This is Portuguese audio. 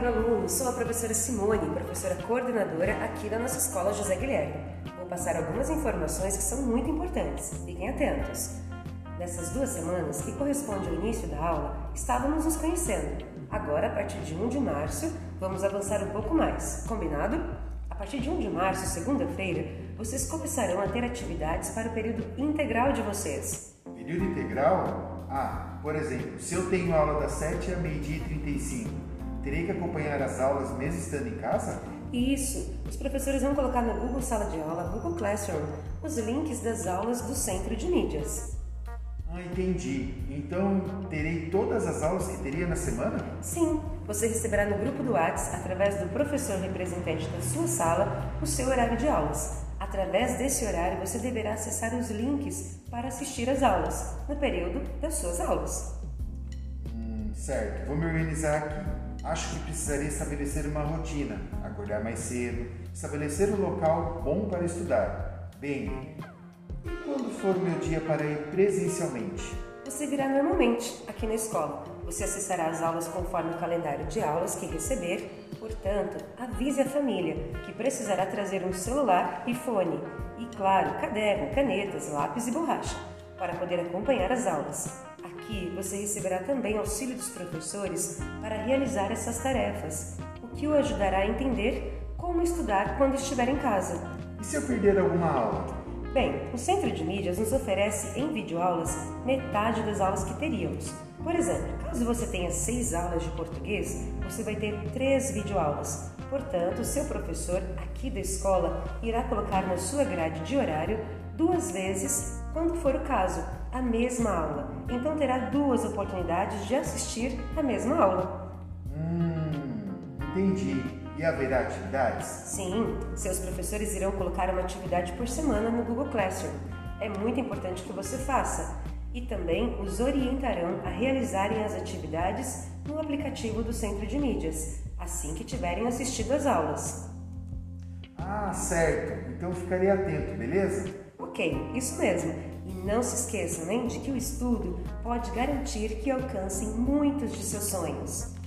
caro aluno, sou a professora Simone, professora coordenadora aqui da nossa Escola José Guilherme. Vou passar algumas informações que são muito importantes, fiquem atentos. Nessas 2 semanas, que corresponde ao início da aula, estávamos nos conhecendo. Agora, a partir de 1 de março, vamos avançar um pouco mais, combinado? A partir de 1 de março, segunda-feira, vocês começarão a ter atividades para o período integral de vocês. Período integral? Por exemplo, se eu tenho aula das 7 às meio-dia e 35, terei que acompanhar as aulas mesmo estando em casa? Isso! Os professores vão colocar no Google Sala de Aula, Google Classroom, os links das aulas do Centro de Mídias. Entendi. Então, terei todas as aulas que teria na semana? Sim. Você receberá no grupo do WhatsApp, através do professor representante da sua sala, o seu horário de aulas. Através desse horário, você deverá acessar os links para assistir às aulas, no período das suas aulas. Certo. Vou me organizar aqui. Acho que precisaria estabelecer uma rotina, acordar mais cedo, estabelecer um local bom para estudar. Bem, e quando for o meu dia para ir presencialmente? Você virá normalmente aqui na escola. Você acessará as aulas conforme o calendário de aulas que receber. Portanto, avise a família que precisará trazer um celular e fone. E claro, caderno, canetas, lápis e borracha, para poder acompanhar as aulas. Aqui você receberá também auxílio dos professores para realizar essas tarefas, o que o ajudará a entender como estudar quando estiver em casa. E se eu perder alguma aula? Bem, o Centro de Mídias nos oferece em videoaulas metade das aulas que teríamos. Por exemplo, caso você tenha 6 aulas de português, você vai ter 3 videoaulas. Portanto, seu professor aqui da escola irá colocar na sua grade de horário 2 vezes, quando for o caso, a mesma aula. Então terá 2 oportunidades de assistir a mesma aula. Entendi. E haverá atividades? Sim, seus professores irão colocar uma atividade por semana no Google Classroom. É muito importante que você faça. E também os orientarão a realizarem as atividades no aplicativo do Centro de Mídias, assim que tiverem assistido às aulas. Certo. Então ficarei atento, beleza? Ok, isso mesmo. E não se esqueçam, de que o estudo pode garantir que alcancem muitos de seus sonhos.